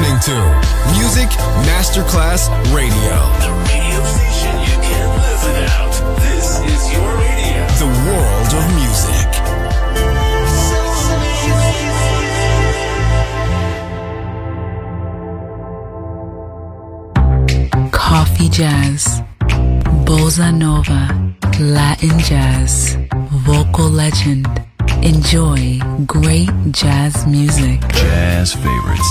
listening to Music Masterclass Radio. The radio station you can't live without. This is your radio. The world of music. Coffee jazz, bossa nova, Latin jazz, vocal legend. Enjoy great jazz music. Jazz favorites.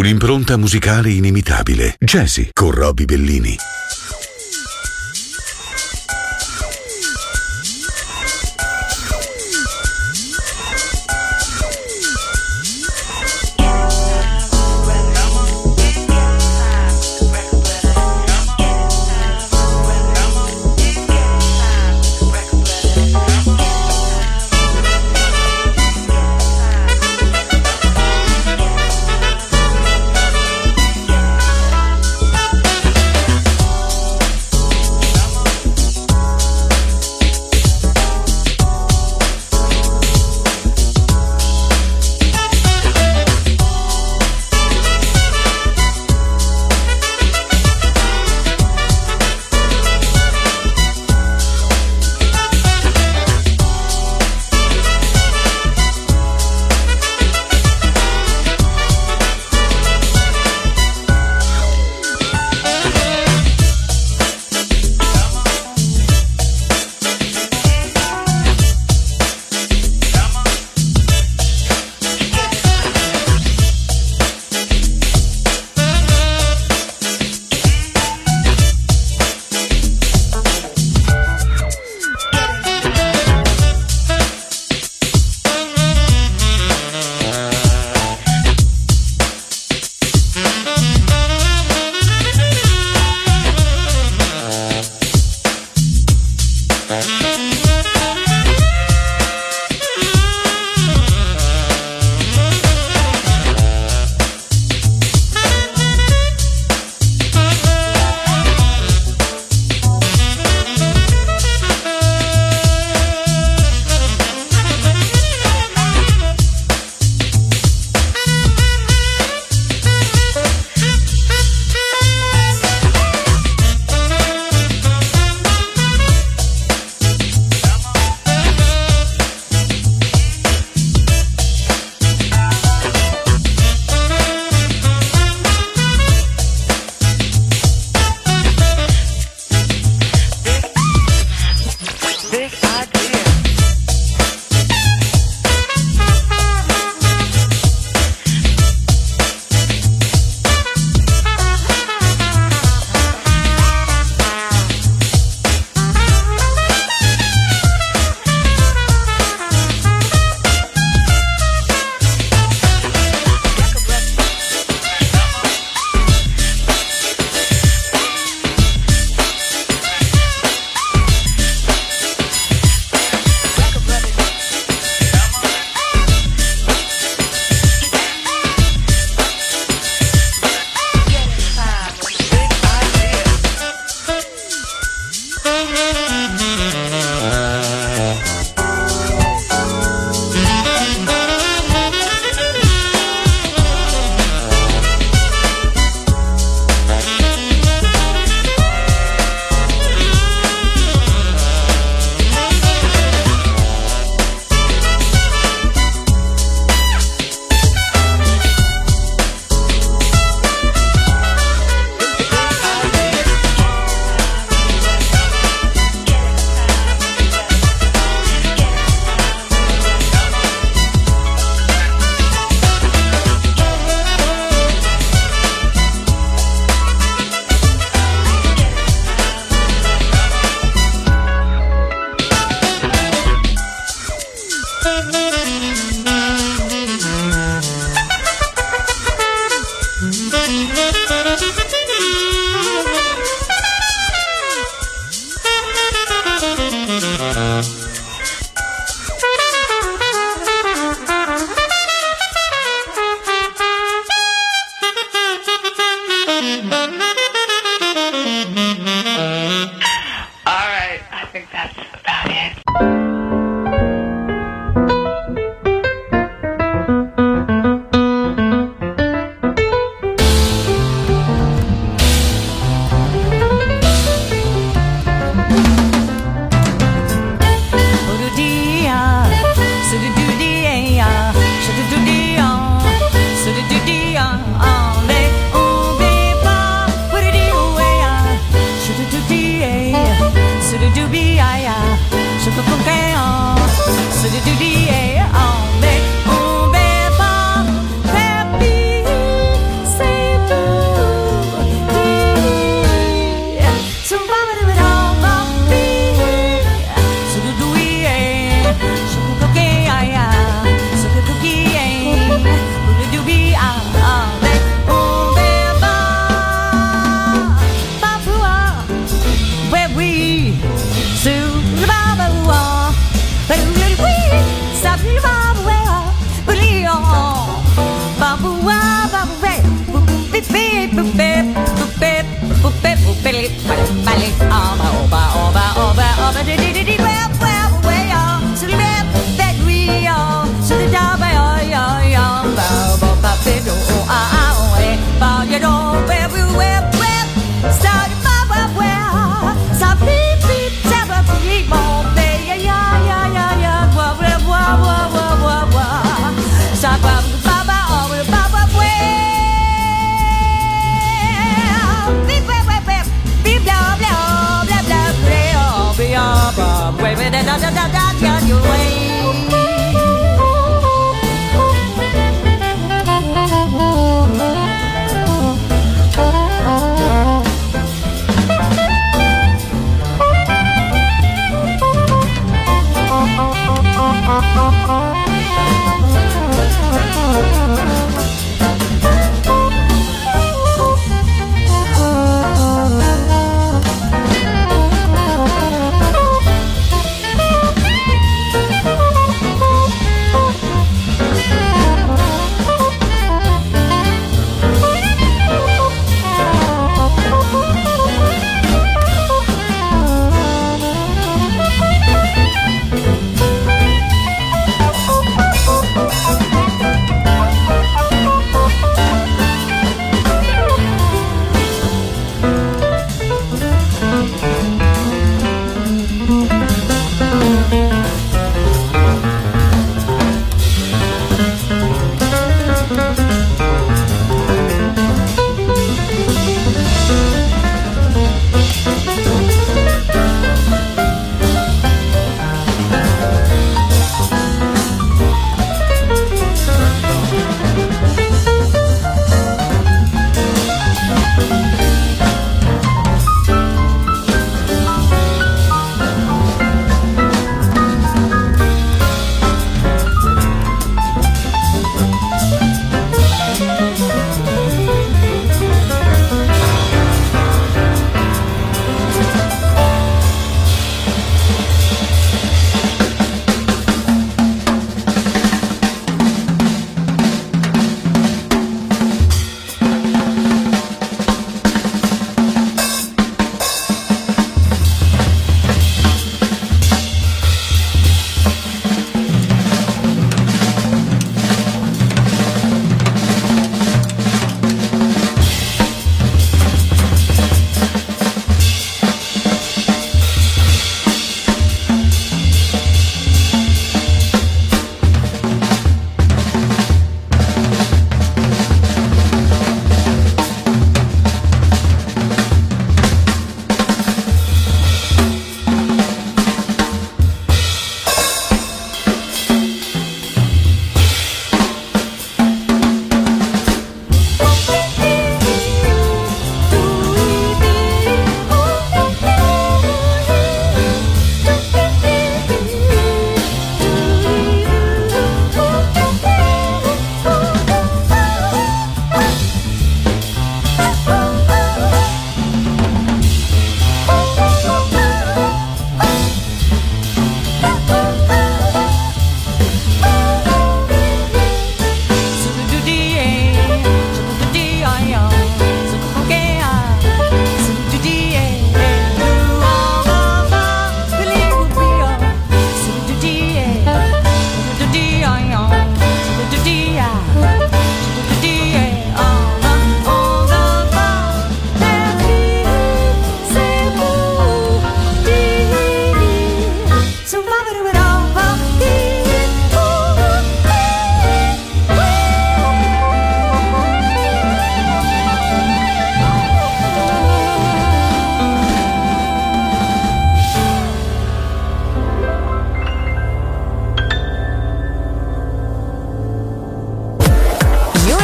Un'impronta musicale inimitabile. Jazzy con Roby Bellini.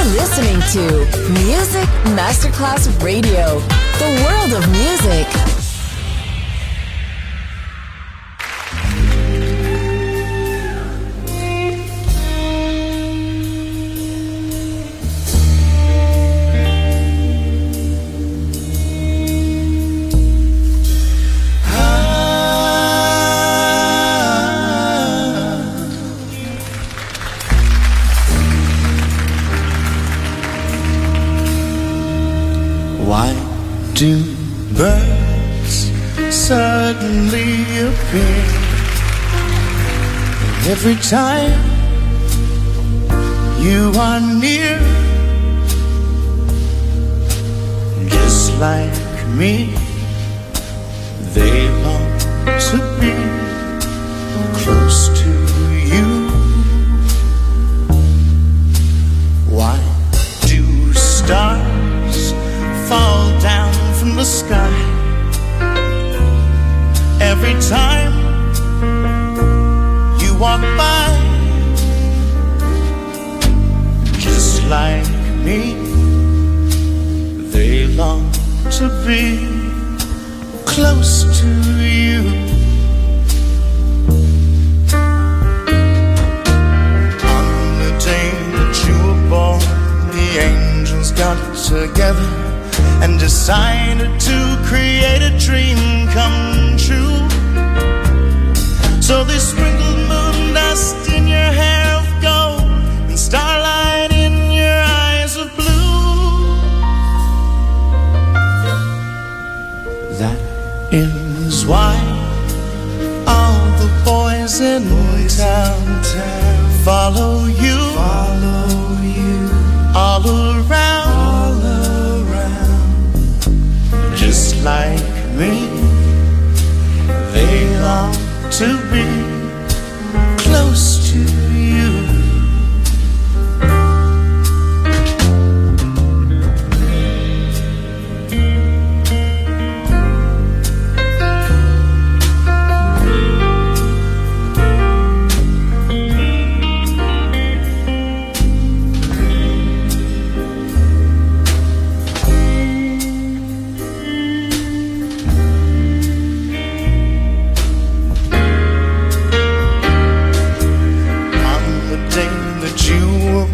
You're listening to Music Masterclass Radio, the world of music. Do birds suddenly appear? And every time you are near, just like me, they long to be close to you. Why do stars fall down from the sky every time you walk by? Just like me, they long to be close to you. On the day that you were born, the angels got together and decided to create a dream come true. So they sprinkled moon dust in your hair of gold and starlight in your eyes of blue. That is why all the boys in town follow you, all around. Just like me, they long to be close to you.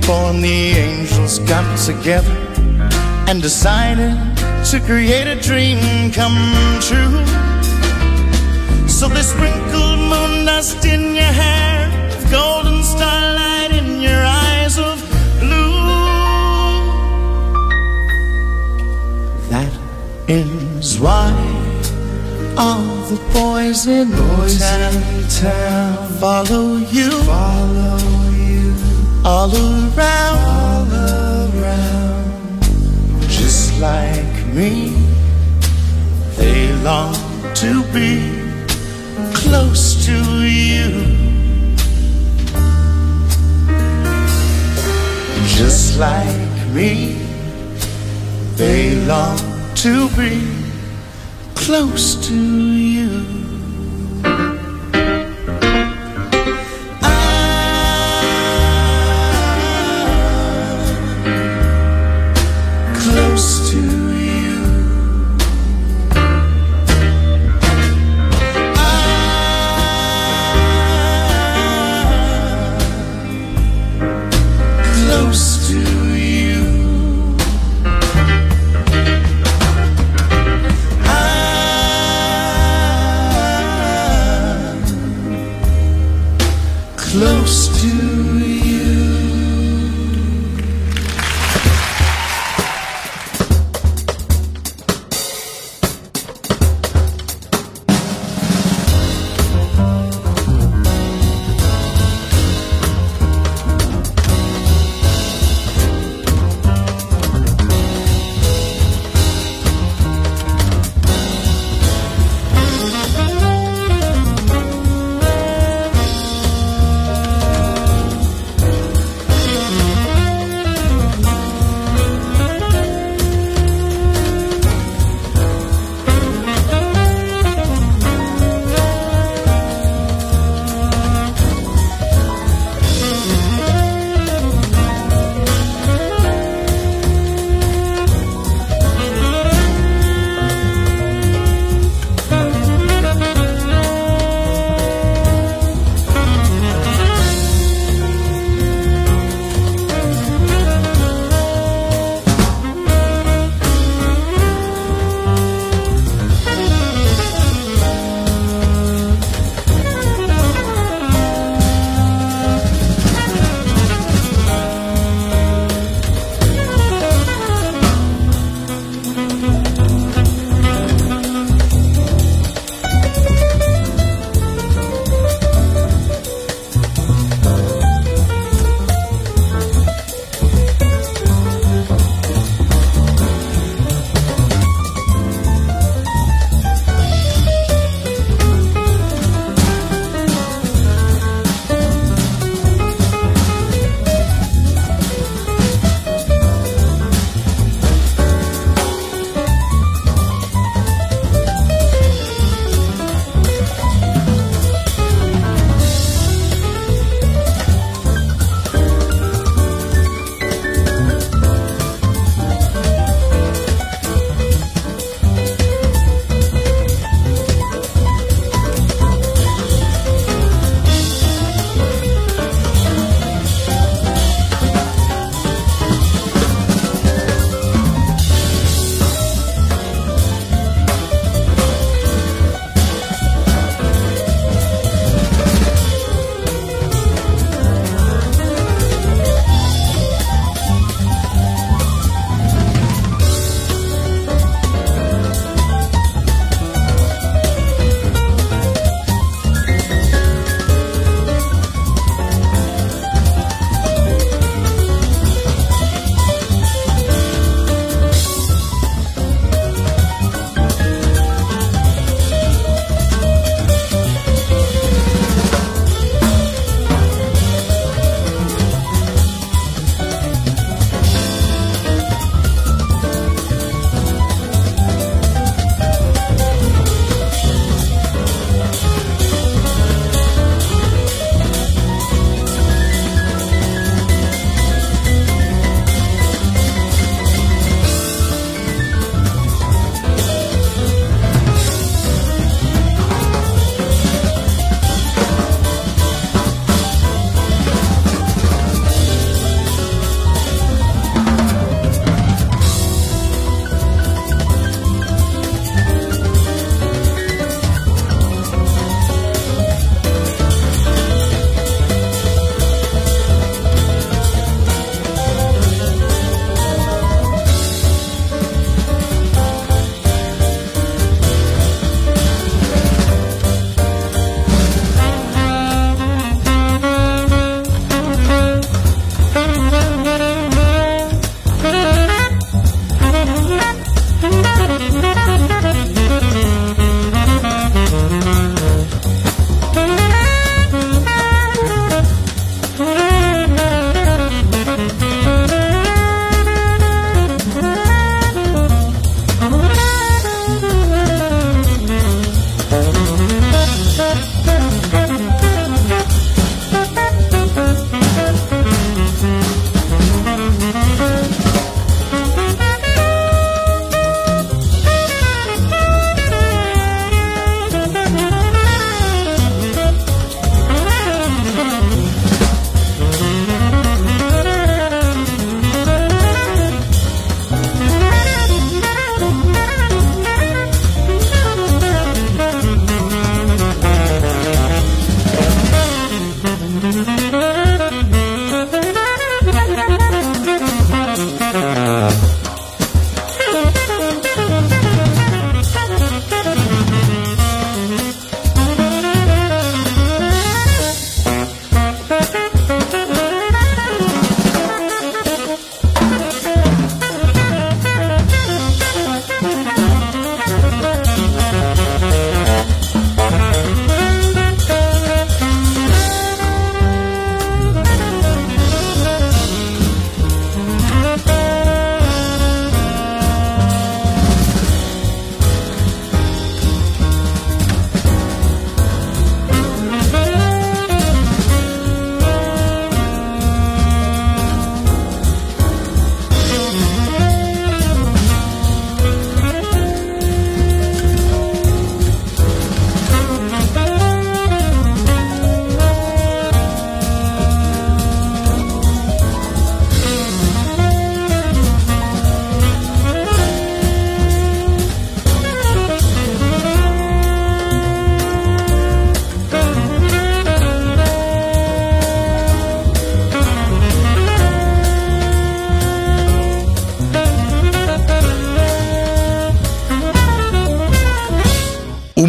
Born, the angels got together and decided to create a dream come true. So they sprinkled moon dust in your hair, golden starlight in your eyes of blue. That is why all the boys in town follow you, all around, just like me, they long to be close to you. Just like me, they long to be close to you.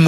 Un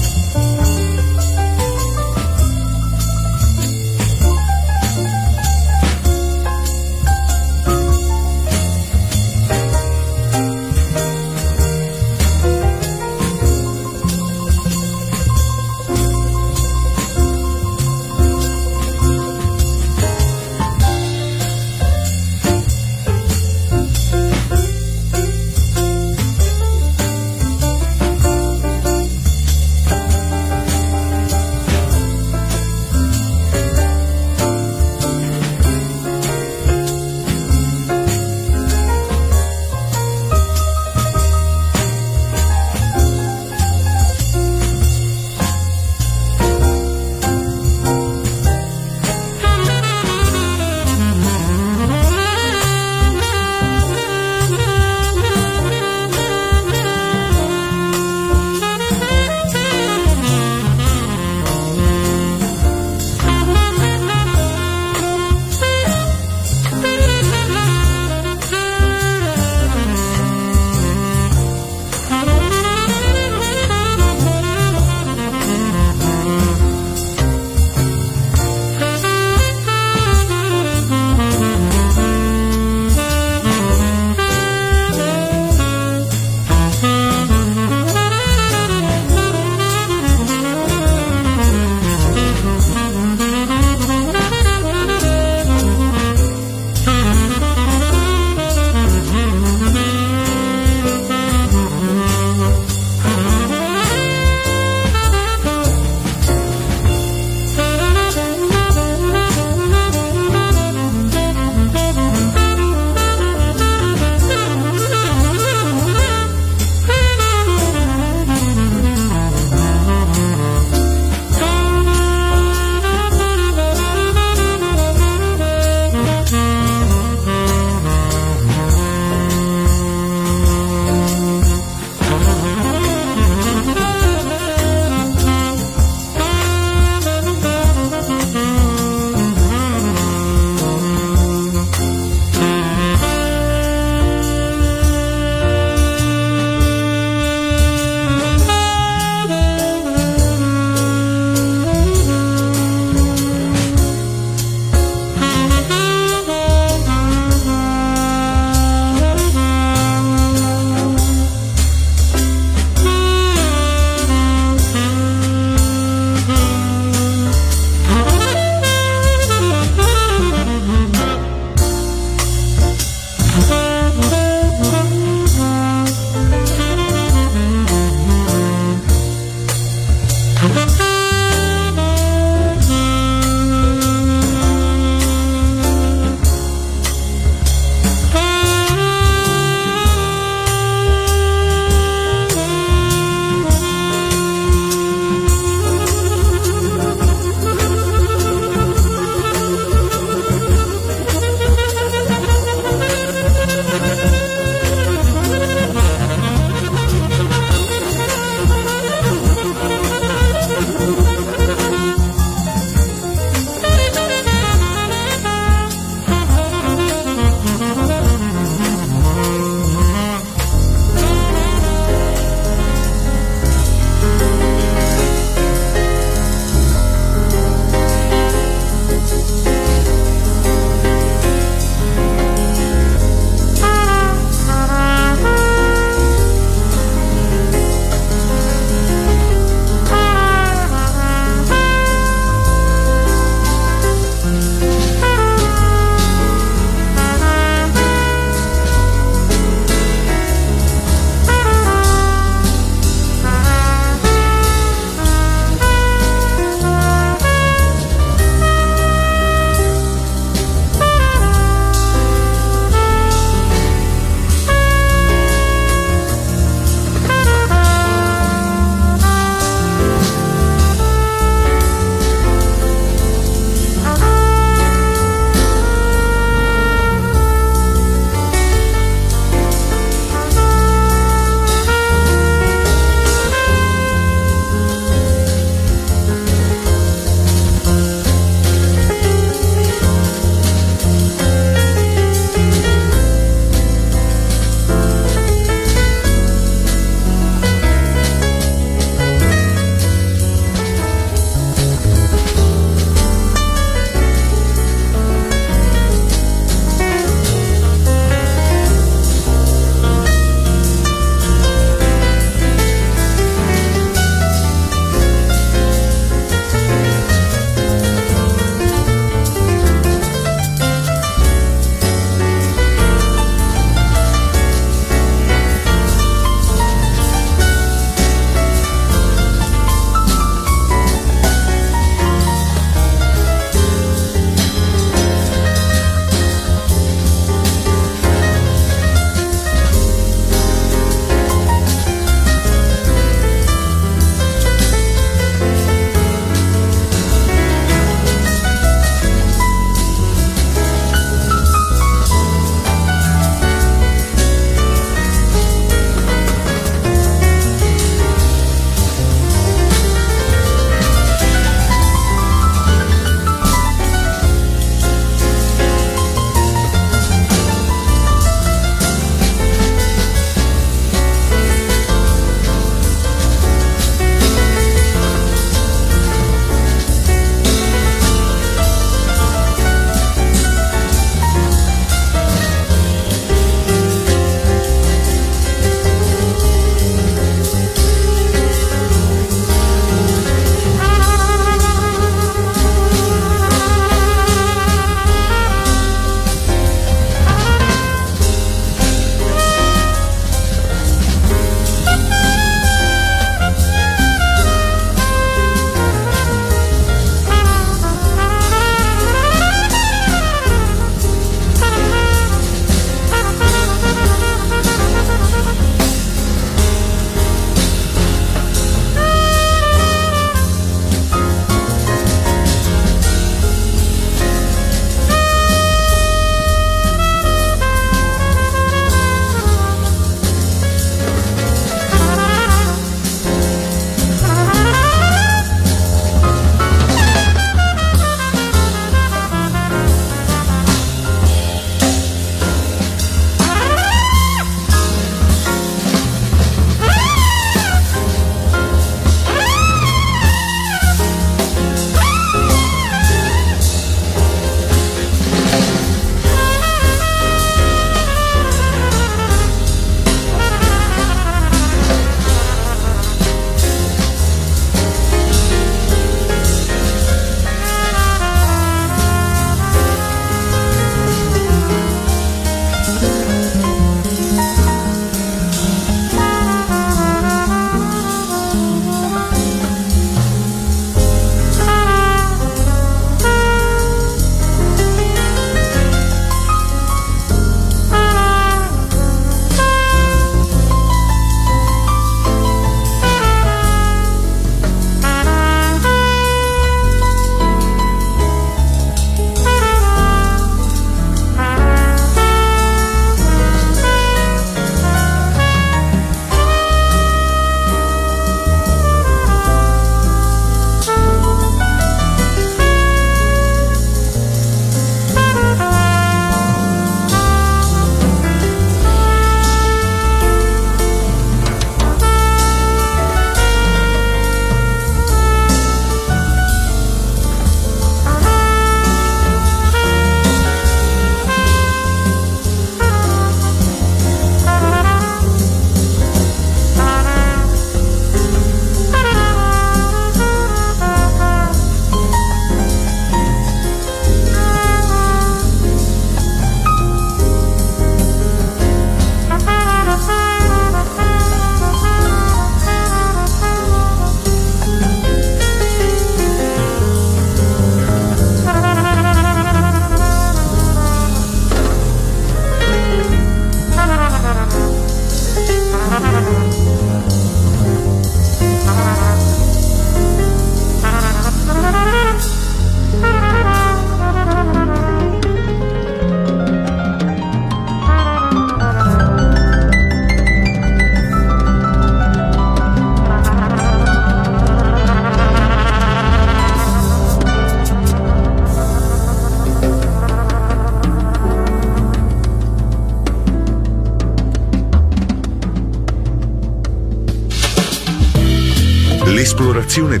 L'esplorazione